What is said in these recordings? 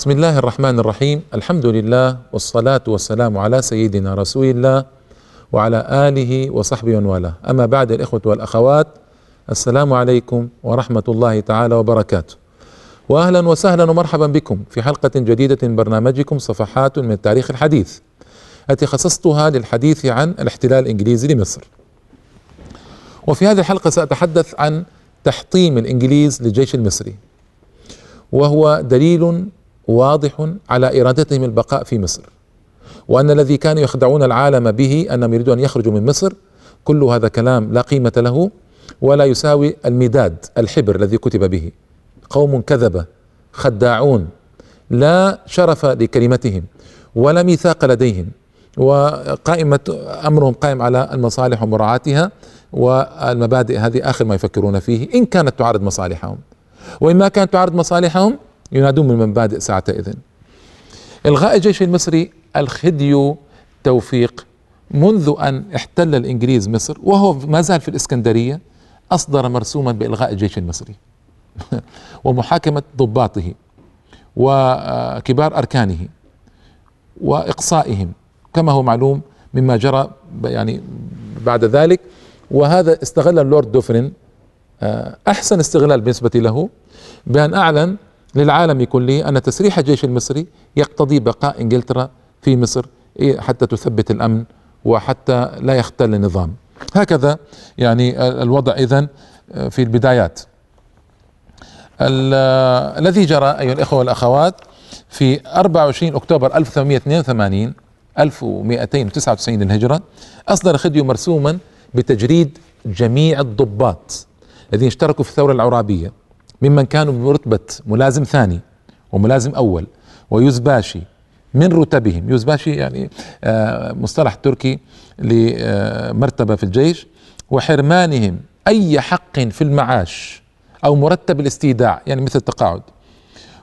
بسم الله الرحمن الرحيم. الحمد لله والصلاة والسلام على سيدنا رسول الله وعلى آله وصحبه ومن والاه. أما بعد، الإخوة والأخوات، السلام عليكم ورحمة الله تعالى وبركاته، وأهلا وسهلا ومرحبا بكم في حلقة جديدة من برنامجكم صفحات من التاريخ الحديث، التي خصصتها للحديث عن الاحتلال الإنجليزي لمصر. وفي هذه الحلقة سأتحدث عن تحطيم الإنجليز للجيش المصري، وهو دليل واضح على إرادتهم البقاء في مصر، وأن الذي كانوا يخدعون العالم به أنهم يريدون أن يخرجوا من مصر كل هذا كلام لا قيمة له ولا يساوي المداد الحبر الذي كتب به. قوم كذبة خداعون لا شرف لكلمتهم ولا ميثاق لديهم، وقائمة أمرهم قائم على المصالح ومراعاتها، والمبادئ هذه آخر ما يفكرون فيه إن كانت تعارض مصالحهم، وإن ما كانت تعارض مصالحهم ينادون من مبادئ ساعتئذ. إلغاء الجيش المصري الخديو توفيق منذ أن احتل الإنجليز مصر وهو ما زال في الإسكندرية أصدر مرسوما بإلغاء الجيش المصري ومحاكمة ضباطه وكبار أركانه وإقصائهم كما هو معلوم مما جرى يعني بعد ذلك. وهذا استغل اللورد دوفرين أحسن استغلال بالنسبة له بأن أعلن للعالم كله أن تسريح الجيش المصري يقتضي بقاء إنجلترا في مصر حتى تثبت الأمن وحتى لا يختل النظام. هكذا يعني الوضع إذن في البدايات. الذي جرى أيها الإخوة والأخوات في 24 أكتوبر 1882 1299 للهجرة، أصدر خديو مرسوما بتجريد جميع الضباط الذين اشتركوا في الثورة العرابية ممن كانوا برتبة ملازم ثاني وملازم أول ويزباشي من رتبهم. يزباشي يعني مصطلح تركي لمرتبة في الجيش. وحرمانهم أي حق في المعاش أو مرتب الاستيداع يعني مثل التقاعد.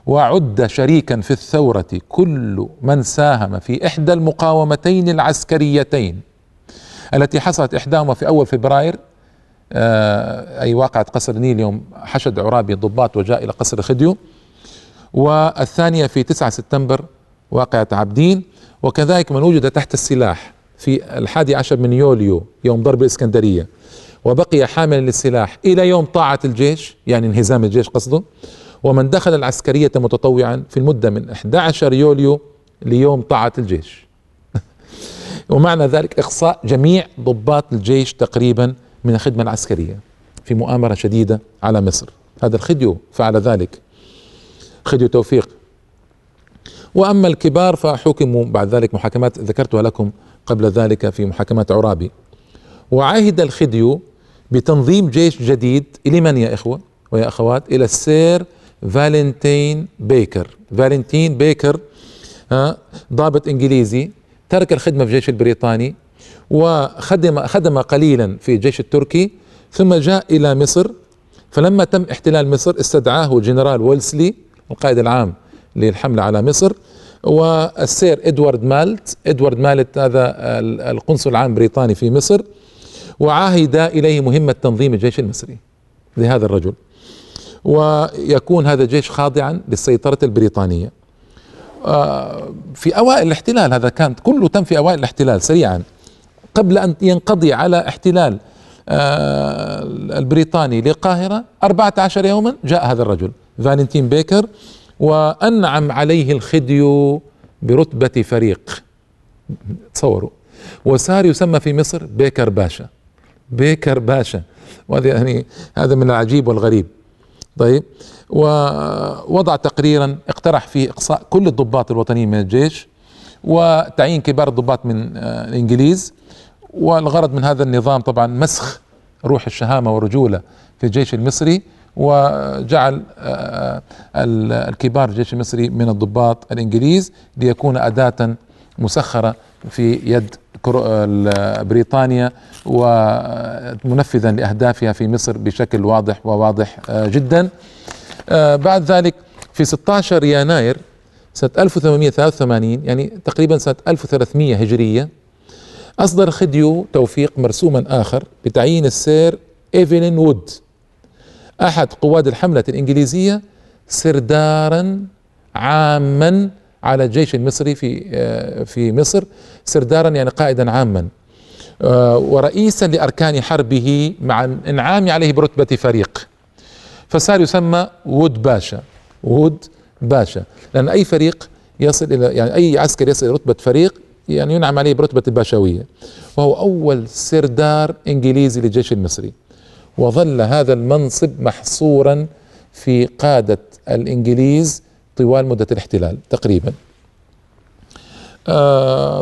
وعد شريكا في الثورة كل من ساهم في إحدى المقاومتين العسكريتين التي حصلت إحداهما في أول فبراير، أي واقعة قصر النيل يوم حشد عرابي الضباط وجاء إلى قصر خديو، والثانية في 9 سبتمبر واقعة عبدين، وكذلك من وجد تحت السلاح في 11 من يوليو يوم ضرب الإسكندرية وبقي حاملا للسلاح إلى يوم طاعة الجيش يعني انهزام الجيش قصده، ومن دخل العسكرية متطوعا في المدة من 11 يوليو ليوم طاعة الجيش ومعنى ذلك إقصاء جميع ضباط الجيش تقريبا من الخدمة العسكرية في مؤامرة شديدة على مصر. هذا الخديو فعل ذلك، خديو توفيق. وأما الكبار فحكموا بعد ذلك محاكمات ذكرتها لكم قبل ذلك في محاكمات عرابي. وعهد الخديو بتنظيم جيش جديد لمن يا إخوة ويا أخوات؟ إلى السير فالنتين بيكر. فالنتين بيكر ضابط إنجليزي ترك الخدمة في الجيش البريطاني وخدم قليلا في الجيش التركي، ثم جاء إلى مصر. فلما تم احتلال مصر استدعاه الجنرال ويلسلي القائد العام للحملة على مصر، والسير إدوارد مالت هذا القنصل العام البريطاني في مصر، وعاهد إليه مهمة تنظيم الجيش المصري لهذا الرجل، ويكون هذا الجيش خاضعا للسيطرة البريطانية في أوائل الاحتلال. هذا كان كله تم في أوائل الاحتلال سريعا قبل أن ينقضي على احتلال البريطاني للقاهرة 14 يوما. جاء هذا الرجل فالنتين بيكر وأنعم عليه الخديو برتبة فريق. تصوروا، وصار يسمى في مصر بيكر باشا. وهذا يعني هذا من العجيب والغريب. طيب، ووضع تقريرا اقترح فيه إقصاء كل الضباط الوطنيين من الجيش وتعيين كبار الضباط من الإنجليز. والغرض من هذا النظام طبعا مسخ روح الشهامة والرجولة في الجيش المصري، وجعل الكبار الجيش المصري من الضباط الإنجليز ليكون أداة مسخرة في يد بريطانيا ومنفذا لأهدافها في مصر بشكل واضح جدا. بعد ذلك في 16 يناير سنة 1883 يعني تقريبا سنة 1300 هجرية، أصدر خديو توفيق مرسوما آخر بتعيين السير إيفلين وود أحد قواد الحملة الإنجليزية سردارا عاما على الجيش المصري في مصر، سردارا يعني قائدا عاما ورئيسا لأركان حربه مع الانعام عليه برتبة فريق، فصار يسمى وود باشا، لأن أي فريق يصل إلى يعني أي عسكر يصل إلى رتبة فريق يعني ينعم عليه برتبة الباشوية، وهو أول سردار إنجليزي للجيش المصري، وظل هذا المنصب محصورا في قادة الإنجليز طوال مدة الاحتلال تقريبا.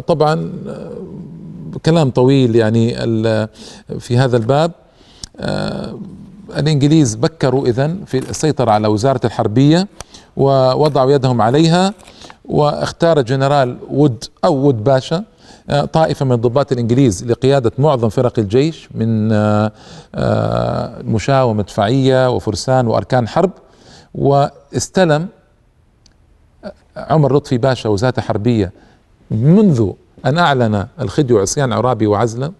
طبعا كلام طويل يعني في هذا الباب. الإنجليز بكروا إذن في السيطرة على وزارة الحربية ووضعوا يدهم عليها، واختار الجنرال وود باشا طائفة من ضباط الإنجليز لقيادة معظم فرق الجيش من مشاة ومدفعية وفرسان وأركان حرب، واستلم عمر لطفي باشا وزارة حربية منذ أن أعلن الخدي وعصيان عرابي وعزلة.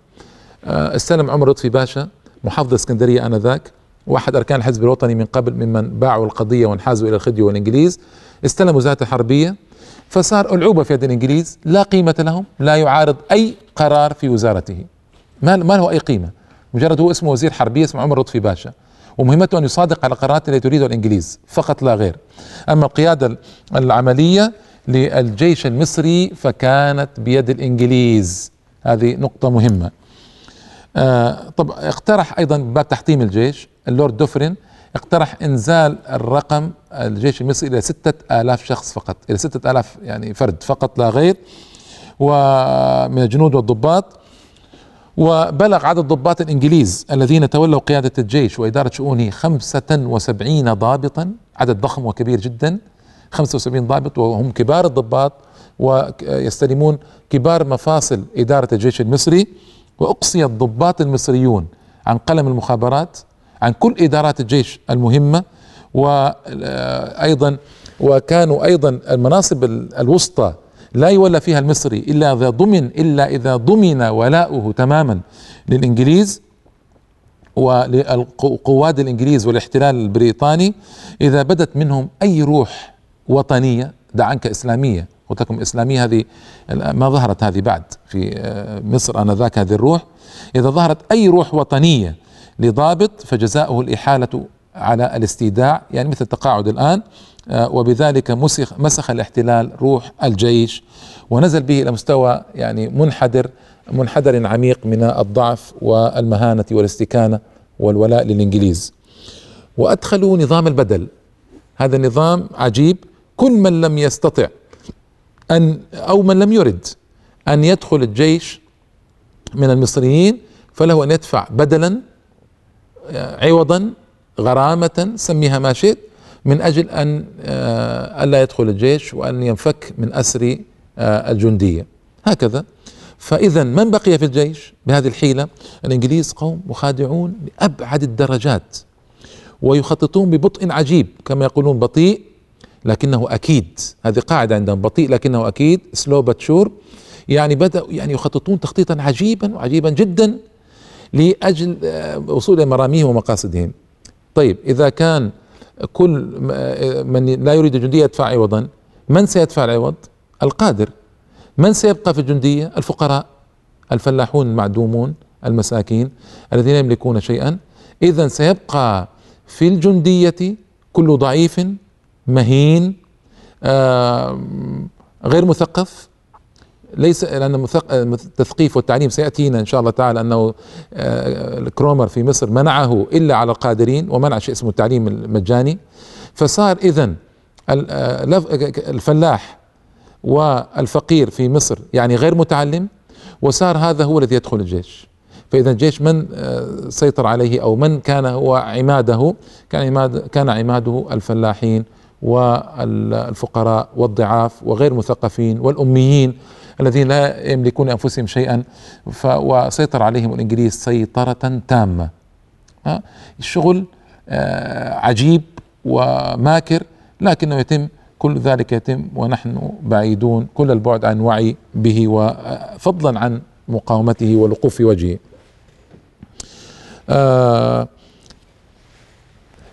استلم عمر لطفي باشا محافظ اسكندرية آنذاك، واحد أركان الحزب الوطني من قبل ممن باعوا القضية وانحازوا إلى الخدي والإنجليز، استلم وزارة الحربية، فصار ألعوبة في يد الإنجليز، لا قيمة لهم، لا يعارض أي قرار في وزارته، ما له أي قيمة، مجرد هو اسمه وزير حربية، اسمه عمر لطفي باشا، ومهمته أن يصادق على القرارات التي تريدها الإنجليز فقط لا غير. أما القيادة العملية للجيش المصري فكانت بيد الإنجليز، هذه نقطة مهمة. طبعا اقترح أيضا باب تحطيم الجيش اللورد دوفرين، اقترح انزال الرقم الجيش المصري الى 6000 شخص فقط، الى 6000 يعني فرد فقط لا غير، ومن الجنود والضباط. وبلغ عدد ضباط الانجليز الذين تولوا قيادة الجيش وادارة شؤونه 75 ضابطا، عدد ضخم وكبير جدا، 75 ضابط وهم كبار الضباط، ويستلمون كبار مفاصل ادارة الجيش المصري. واقصي الضباط المصريون عن قلم المخابرات، عن كل إدارات الجيش المهمة، وكانوا أيضا المناصب الوسطى لا يولى فيها المصري إلا إذا ضمن ولاؤه تماما للإنجليز ولقواد الإنجليز والاحتلال البريطاني. إذا بدت منهم أي روح وطنية، دع عنك إسلامية، وتكم إسلامية هذه ما ظهرت هذه بعد في مصر آنذاك هذه الروح، إذا ظهرت أي روح وطنية لضابط فجزاؤه الإحالة على الاستيداع، يعني مثل التقاعد الآن، وبذلك مسخ الاحتلال روح الجيش ونزل به إلى مستوى يعني منحدر عميق من الضعف والمهانة والاستكانة والولاء للإنجليز. وأدخلوا نظام البدل، هذا النظام عجيب، كل من لم يستطع أو من لم يرد أن يدخل الجيش من المصريين فله أن يدفع بدلا، عوضا، غرامة، سميها ما شئت، من أجل أن ألا يدخل الجيش وأن ينفك من أسر الجندية هكذا. فإذا من بقي في الجيش بهذه الحيلة؟ الإنجليز قوم مخادعون لأبعد الدرجات، ويخططون ببطء عجيب، كما يقولون بطيء لكنه أكيد، هذه قاعدة عندهم، بطيء لكنه أكيد، سلو بات شور، يعني بدأوا يعني يخططون تخطيطا عجيبا جدا لأجل وصول إلى مراميهم ومقاصدهم. طيب إذا كان كل من لا يريد الجندية يدفع عوضا، من سيدفع العوض؟ القادر. من سيبقى في الجندية؟ الفقراء، الفلاحون المعدومون، المساكين الذين لا يملكون شيئا. إذا سيبقى في الجندية كل ضعيف مهين غير مثقف، ليس، لأن التثقيف والتعليم سيأتينا إن شاء الله تعالى أنه كرومر في مصر منعه إلا على القادرين، ومنع شيء اسمه التعليم المجاني. فصار إذن الفلاح والفقير في مصر يعني غير متعلم، وصار هذا هو الذي يدخل الجيش. فإذا الجيش من سيطر عليه أو من كان هو عماده، كان عماده الفلاحين والفقراء والضعاف وغير مثقفين والأميين الذين لا يملكون أنفسهم شيئا، وسيطر عليهم الإنجليز سيطرة تامة. الشغل عجيب وماكر، لكنه يتم، كل ذلك يتم ونحن بعيدون كل البعد عن وعي به، وفضلا عن مقاومته والوقوف في وجهه.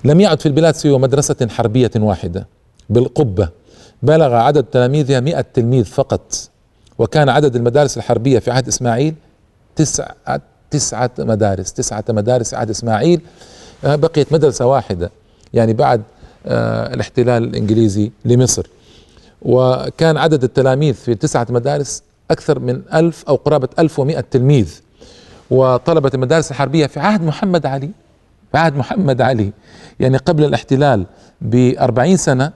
لم يعد في البلاد سوى مدرسة حربية واحدة بالقبة بلغ عدد تلاميذها 100 تلميذ فقط، وكان عدد المدارس الحربية في عهد إسماعيل تسعة مدارس في عهد إسماعيل، بقيت مدرسة واحدة يعني بعد الاحتلال الإنجليزي لمصر. وكان عدد التلاميذ في 9 مدارس أكثر من 1000 أو قرابة 1100 تلميذ. وطلبة المدارس الحربية في عهد محمد علي، يعني قبل الاحتلال ب40 سنة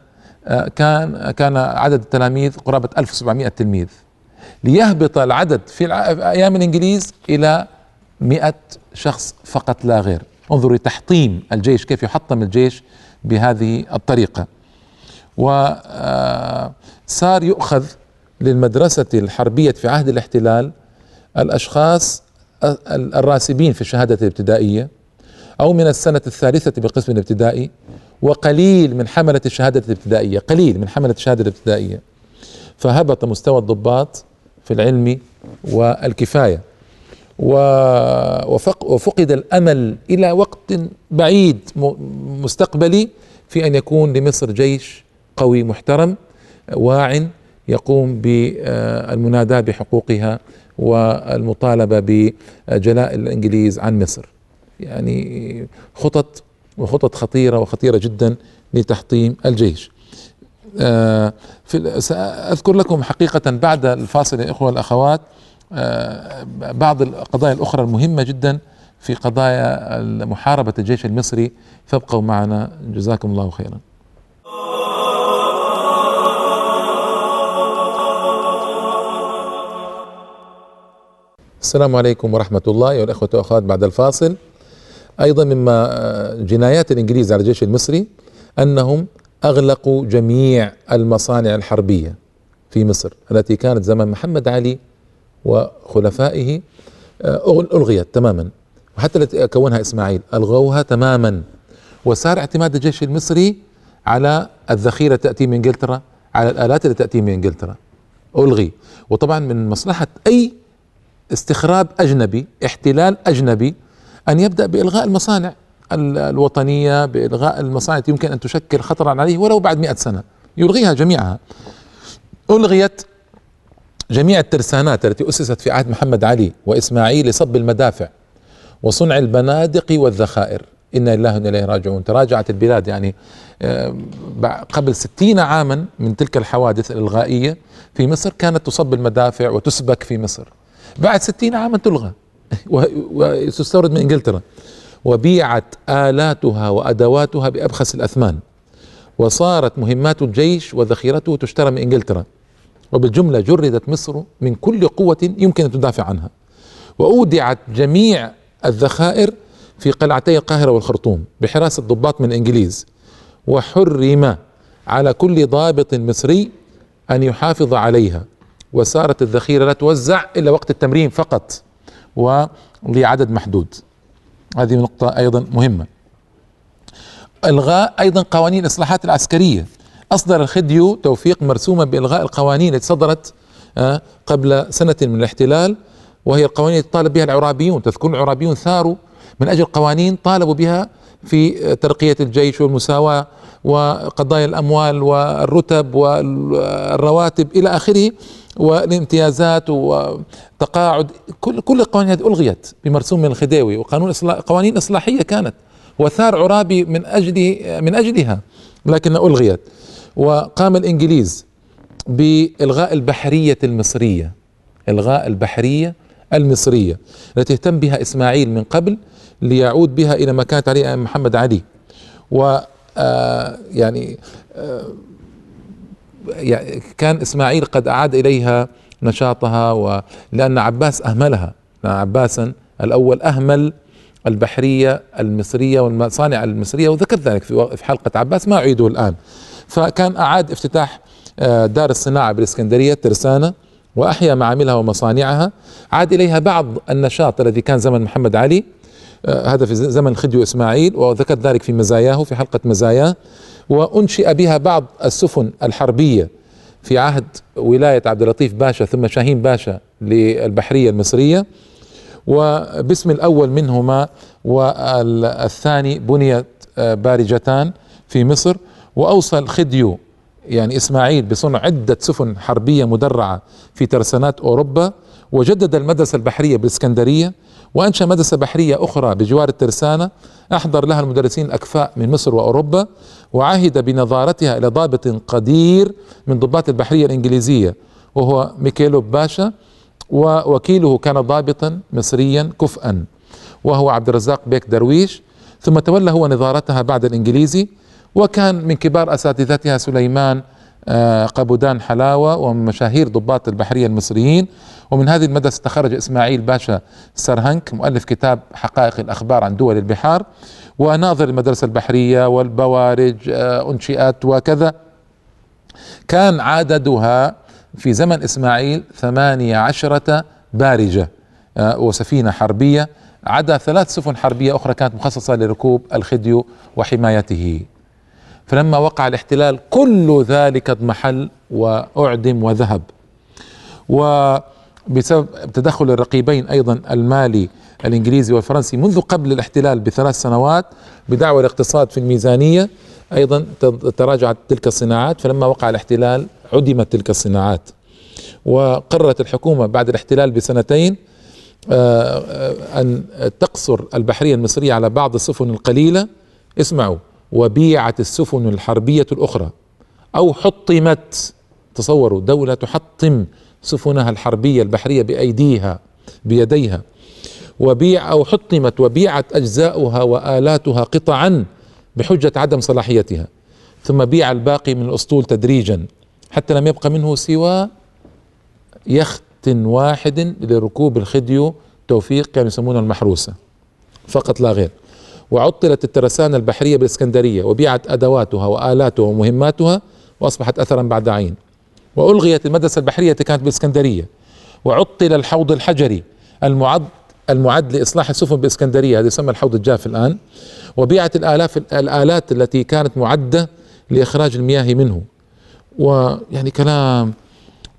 كان عدد التلاميذ قرابة 1700 تلميذ، ليهبط العدد في أيام الإنجليز إلى 100 شخص فقط لا غير. انظروا لتحطيم الجيش، كيف يحطم الجيش بهذه الطريقة. وصار يؤخذ للمدرسة الحربية في عهد الاحتلال الأشخاص الراسبين في الشهادة الابتدائية أو من السنة الثالثة بالقسم الابتدائي، وقليل من حملة الشهادة الابتدائية، فهبط مستوى الضباط في العلم والكفاية، وفقد الأمل إلى وقت بعيد مستقبلي في أن يكون لمصر جيش قوي محترم واعٍ يقوم بالمناداة بحقوقها والمطالبة بجلاء الإنجليز عن مصر. يعني خطط خطيرة جدا لتحطيم الجيش. سأذكر لكم حقيقة بعد الفاصل يا إخوة الأخوات بعض القضايا الأخرى المهمة جدا في قضايا محاربة الجيش المصري، فابقوا معنا جزاكم الله خيرا. السلام عليكم ورحمة الله أيها الأخوة والأخوات. بعد الفاصل أيضا مما جنايات الإنجليز على الجيش المصري أنهم أغلقوا جميع المصانع الحربية في مصر التي كانت زمن محمد علي وخلفائه، ألغيت تماما، وحتى التي كونها إسماعيل ألغوها تماما، وصار اعتماد الجيش المصري على الذخيرة تأتي من إنجلترا، على الآلات التي تأتي من إنجلترا، ألغي. وطبعا من مصلحة أي استخراب أجنبي، احتلال أجنبي، أن يبدأ بإلغاء المصانع الوطنية، بإلغاء المصانع يمكن أن تشكل خطرا عليه ولو بعد 100 سنة، يلغيها جميعها. ألغيت جميع الترسانات التي أسست في عهد محمد علي وإسماعيل لصب المدافع وصنع البنادق والذخائر. إنا لله وإنا إليه راجعون. تراجعت البلاد يعني قبل 60 عاما من تلك الحوادث الإلغائية في مصر. كانت تصب المدافع وتسبك في مصر، بعد 60 عاما تلغى وتستورد من إنجلترا، وبيعت آلاتها وأدواتها بأبخس الأثمان، وصارت مهمات الجيش وذخيرته تشترى من إنجلترا. وبالجملة جردت مصر من كل قوة يمكن أن تدافع عنها، وأودعت جميع الذخائر في قلعتي القاهرة والخرطوم بحراسة ضباط من الإنجليز، وحرم على كل ضابط مصري أن يحافظ عليها، وصارت الذخيرة لا توزع إلا وقت التمرين فقط ولعدد محدود. هذه نقطة أيضا مهمة. إلغاء أيضا قوانين الإصلاحات العسكرية. أصدر الخديو توفيق مرسوما بإلغاء القوانين التي صدرت قبل سنة من الاحتلال، وهي القوانين التي طالب بها العرابيون. تذكرون العرابيون ثاروا من أجل قوانين طالبوا بها في ترقية الجيش والمساواة وقضايا الأموال والرتب والرواتب إلى آخره، والامتيازات وتقاعد. كل القوانين هذه ألغيت بمرسوم من الخديوي، وقانون قوانين إصلاحية كانت، وثار عرابي من أجلها لكنها ألغيت. وقام الإنجليز بإلغاء البحرية المصرية، التي اهتم بها إسماعيل من قبل ليعود بها إلى ما كانت عليه محمد علي. و يعني كان إسماعيل قد أعاد إليها نشاطها، لأن عباس أهملها، لأن عباسا الأول أهمل البحرية المصرية والمصانع المصرية، وذكرت ذلك في حلقة عباس، ما أعيده الآن. فكان أعاد افتتاح دار الصناعة بالإسكندرية ترسانة، وأحيا معاملها ومصانعها، عاد إليها بعض النشاط الذي كان زمن محمد علي، هذا في زمن خديو إسماعيل، وذكرت ذلك في مزاياه في حلقة مزاياه. وأنشئ بها بعض السفن الحربية في عهد ولاية عبد اللطيف باشا ثم شاهين باشا للبحرية المصرية، وباسم الأول منهما والثاني بنيت بارجتان في مصر. وأوصى الخديو يعني إسماعيل بصنع عدة سفن حربية مدرعة في ترسانات أوروبا، وجدد المدرسة البحرية بالإسكندرية، وأنشأ مدرسة بحرية أخرى بجوار الترسانة أحضر لها المدرسين أكفاء من مصر وأوروبا، وعهد بنظارتها إلى ضابط قدير من ضباط البحرية الإنجليزية وهو ميكيلو باشا، ووكيله كان ضابطا مصريا كفءا وهو عبد الرزاق بيك درويش، ثم تولى هو نظارتها بعد الإنجليزي، وكان من كبار أساتذتها سليمان قابودان حلاوة ومن مشاهير ضباط البحرية المصريين. ومن هذه المدرسة تخرج إسماعيل باشا سرهنك مؤلف كتاب حقائق الأخبار عن دول البحار، وناظر المدرسة البحرية والبوارج أنشئت وكذا. كان عددها في زمن إسماعيل 18 بارجة وسفينة حربية، عدا 3 سفن حربية أخرى كانت مخصصة لركوب الخديو وحمايته. فلما وقع الاحتلال كل ذلك اضمحل وأعدم وذهب، وبسبب تدخل الرقيبين أيضا المالي الإنجليزي والفرنسي منذ قبل الاحتلال ب3 سنوات بدعوى الاقتصاد في الميزانية، أيضا تراجعت تلك الصناعات. فلما وقع الاحتلال عدمت تلك الصناعات، وقررت الحكومة بعد الاحتلال ب2 سنين أن تقصر البحرية المصرية على بعض السفن القليلة. اسمعوا، وبيعت السفن الحربية الأخرى أو حطمت. تصوروا دولة تحطم سفنها الحربية البحرية بيديها، وبيع أو حطمت وبيعت أجزاؤها وآلاتها قطعا بحجة عدم صلاحيتها، ثم بيع الباقي من الأسطول تدريجا حتى لم يبق منه سوى يخت واحد لركوب الخديو توفيق، كانوا يسمونه المحروسة فقط لا غير. وعطلت الترسانة البحرية بالإسكندرية وبيعت أدواتها وآلاتها ومهماتها وأصبحت أثرا بعد عين. وألغيت المدرسة البحرية التي كانت بالإسكندرية، وعطل الحوض الحجري المعد لإصلاح السفن بالإسكندرية، هذا يسمى الحوض الجاف الآن، وبيعت الآلات التي كانت معدة لإخراج المياه منه، ويعني كلام.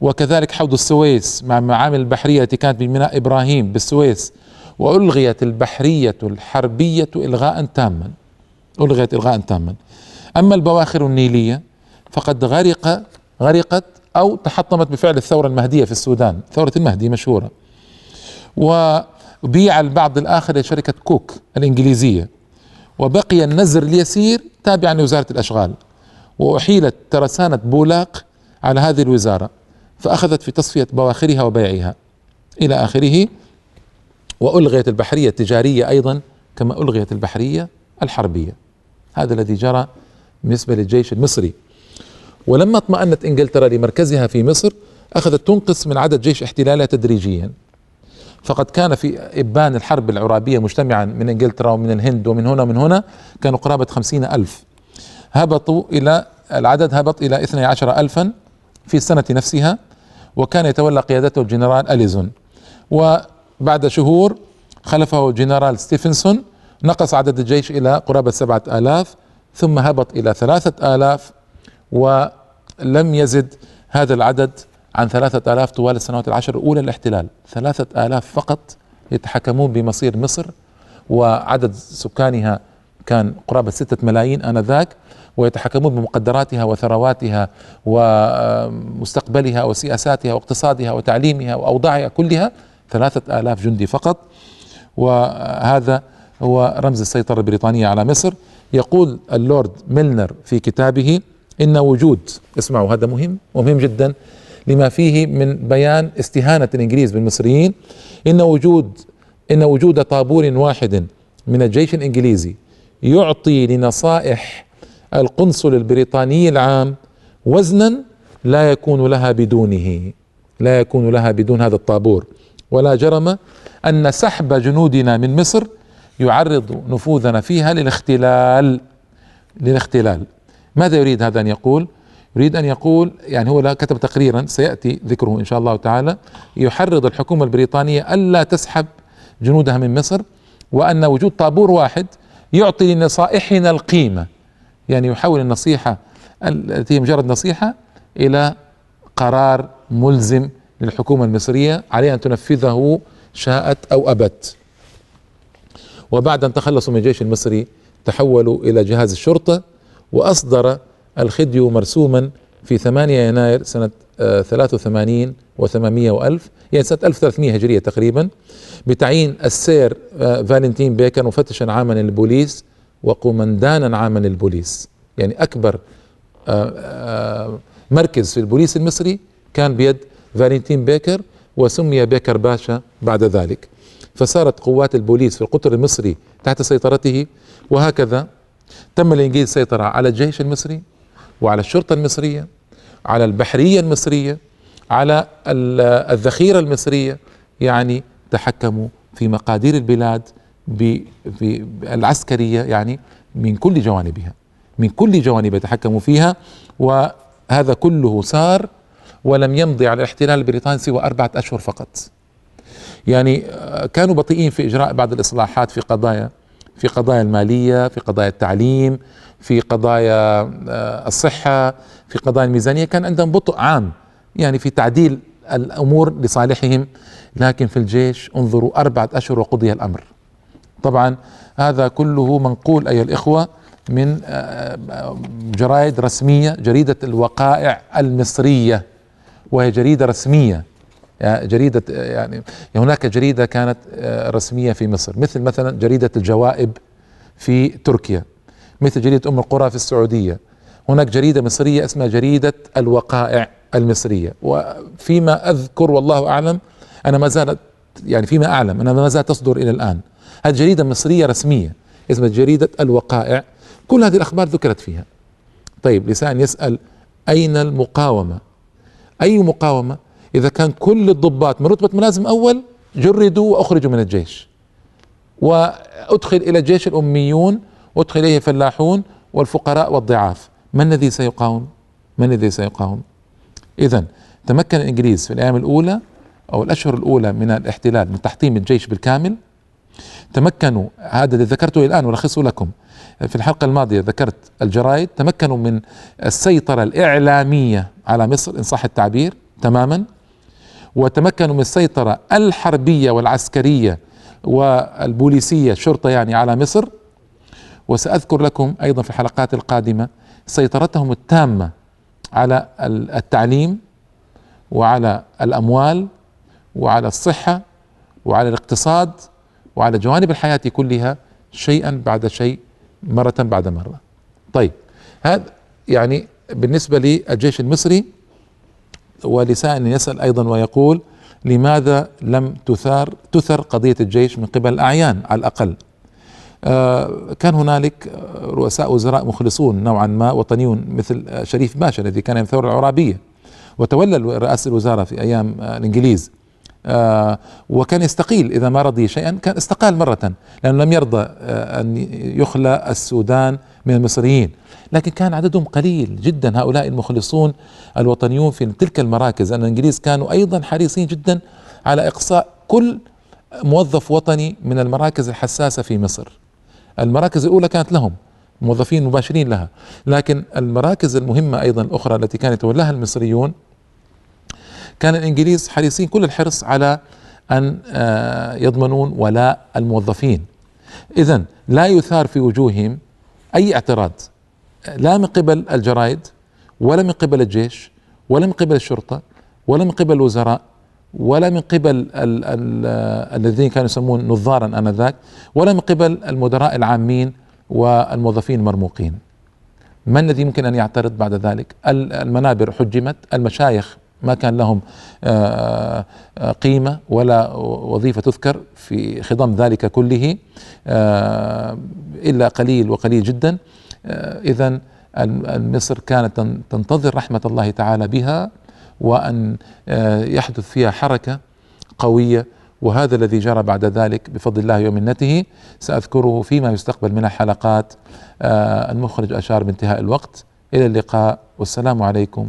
وكذلك حوض السويس مع المعامل البحرية التي كانت بميناء إبراهيم بالسويس، وألغيت البحرية الحربية إلغاء تاما، ألغيت إلغاء تاما. أما البواخر النيلية فقد غرقت أو تحطمت بفعل الثورة المهدية في السودان، ثورة المهدي مشهورة. وبيع البعض الآخر لشركة كوك الإنجليزية، وبقي النزر اليسير تابعا لوزارة الأشغال، وأحيلت ترسانة بولاق على هذه الوزارة فأخذت في تصفية بواخرها وبيعها إلى آخره. وألغيت البحرية التجارية أيضا كما ألغيت البحرية الحربية. هذا الذي جرى بالنسبة للجيش المصري. ولما اطمأنت إنجلترا لمركزها في مصر أخذت تنقص من عدد جيش احتلالها تدريجيا، فقد كان في إبان الحرب العرابية مجتمعا من إنجلترا ومن الهند ومن هنا ومن هنا كانوا قرابة 50,000، العدد هبط إلى 12,000 في السنة نفسها، وكان يتولى قيادته الجنرال أليزون. وبعد شهور خلفه جنرال ستيفنسون، نقص عدد الجيش إلى قرابة 7,000، ثم هبط إلى 3,000، ولم يزد هذا العدد عن 3,000 طوال السنوات 10 الأولى للاحتلال. 3,000 فقط يتحكمون بمصير مصر، وعدد سكانها كان قرابة 6 ملايين آنذاك، ويتحكمون بمقدراتها وثرواتها ومستقبلها وسياساتها واقتصادها وتعليمها وأوضاعها كلها. 3,000 جندي فقط، وهذا هو رمز السيطرة البريطانية على مصر. يقول اللورد ميلنر في كتابه إن وجود، اسمعوا هذا مهم ومهم جدا لما فيه من بيان استهانة الإنجليز بالمصريين، إن وجود طابور واحد من الجيش الإنجليزي يعطي لنصائح القنصل البريطاني العام وزنا لا يكون لها بدون هذا الطابور. ولا جرم أن سحب جنودنا من مصر يعرض نفوذنا فيها للاختلال. ماذا يريد هذا أن يقول؟ يريد أن يقول، يعني هو كتب تقريرا سيأتي ذكره إن شاء الله تعالى، يحرض الحكومة البريطانية ألا تسحب جنودها من مصر، وأن وجود طابور واحد يعطي لنصائحنا القيمة، يعني يحول النصيحة التي هي مجرد نصيحة إلى قرار ملزم للحكومة المصرية عليها أن تنفذه شاءت أو أبت. وبعد أن تخلصوا من الجيش المصري تحولوا إلى جهاز الشرطة، وأصدر الخديو مرسوما في 8 يناير سنة 83 و800 وألف، يعني سنة 1300 هجرية تقريبا، بتعيين السير فالنتين بيكر مفتشا عاما للبوليس وقومندانا عاما للبوليس، يعني أكبر مركز في البوليس المصري كان بيد فالنتين بيكر، وسمي بيكر باشا بعد ذلك. فصارت قوات البوليس في القطر المصري تحت سيطرته، وهكذا تم الإنجليز السيطرة على الجيش المصري وعلى الشرطة المصرية، على البحرية المصرية، على الذخيرة المصرية، يعني تحكموا في مقادير البلاد العسكرية، يعني من كل جوانبها، من كل جوانب يتحكموا فيها. وهذا كله صار، ولم يمضي على الاحتلال البريطاني سوى 4 أشهر فقط. يعني كانوا بطيئين في إجراء بعض الإصلاحات في قضايا المالية، في قضايا التعليم، في قضايا الصحة، في قضايا الميزانية، كان عندهم بطء عام يعني في تعديل الأمور لصالحهم. لكن في الجيش انظروا 4 أشهر وقضي الأمر. طبعا هذا كله منقول أيها الإخوة من جرائد رسمية، جريدة الوقائع المصرية، وهي جريدة رسمية، جريدة يعني هناك جريدة كانت رسمية في مصر، مثلا جريدة الجوائب في تركيا، مثل جريدة أم القرى في السعودية. هناك جريدة مصرية اسمها جريدة الوقائع المصرية، وفيما أذكر والله أعلم أنا ما زالت، يعني فيما أعلم أنا ما زالت تصدر إلى الآن. هذه جريدة مصرية رسمية اسمها جريدة الوقائع، كل هذه الأخبار ذكرت فيها. طيب لسان يسأل أين المقاومة؟ أي مقاومة إذا كان كل الضباط من رتبة ملازم أول جردوا وأخرجوا من الجيش، وأدخل إلى الجيش الأميون، وأدخل إليه الفلاحون والفقراء والضعاف، من الذي سيقاوم؟ من الذي سيقاوم؟ إذن تمكن الإنجليز في الأيام الأولى أو الأشهر الأولى من الاحتلال، من تحطيم الجيش بالكامل. تمكنوا، هذا اللي ذكرته الآن ولخصه لكم في الحلقة الماضية، ذكرت الجرائد، تمكنوا من السيطرة الإعلامية على مصر إن صح التعبير تماما، وتمكنوا من السيطرة الحربية والعسكرية والبوليسية، الشرطة يعني، على مصر. وسأذكر لكم أيضا في الحلقات القادمة سيطرتهم التامة على التعليم وعلى الأموال وعلى الصحة وعلى الاقتصاد وعلى جوانب الحياة كلها، شيئا بعد شيء، مرة بعد مرة. طيب هذا يعني بالنسبة للجيش المصري. ولسان يسأل أيضا ويقول لماذا لم تثر قضية الجيش من قبل الأعيان على الأقل؟ كان هنالك رؤساء وزراء مخلصون نوعا ما، وطنيون، مثل شريف باشا الذي كان من الثورة العرابية وتولى رئاسة الوزارة في أيام الإنجليز، وكان يستقيل إذا ما رضي شيئا، كان استقال مرة لأنه لم يرضى أن يخلى السودان من المصريين. لكن كان عددهم قليل جدا هؤلاء المخلصون الوطنيون في تلك المراكز، أن الإنجليز كانوا أيضا حريصين جدا على إقصاء كل موظف وطني من المراكز الحساسة في مصر. المراكز الأولى كانت لهم موظفين مباشرين لها، لكن المراكز المهمة أيضا الأخرى التي كان يتولاها المصريون، كان الإنجليز حريصين كل الحرص على أن يضمنون ولاء الموظفين. إذن لا يثار في وجوههم أي اعتراض، لا من قبل الجرائد ولا من قبل الجيش ولا من قبل الشرطة ولا من قبل الوزراء ولا من قبل الذين كانوا يسمون نظارا آنذاك، ولا من قبل المدراء العامين والموظفين المرموقين. من الذي يمكن أن يعترض بعد ذلك؟ المنابر حجمت، المشايخ ما كان لهم قيمة ولا وظيفة تذكر في خضم ذلك كله، إلا قليل وقليل جدا. إذن مصر كانت تنتظر رحمة الله تعالى بها، وأن يحدث فيها حركة قوية، وهذا الذي جرى بعد ذلك بفضل الله ومنته، سأذكره فيما يستقبل من الحلقات. المخرج أشار بانتهاء الوقت. إلى اللقاء، والسلام عليكم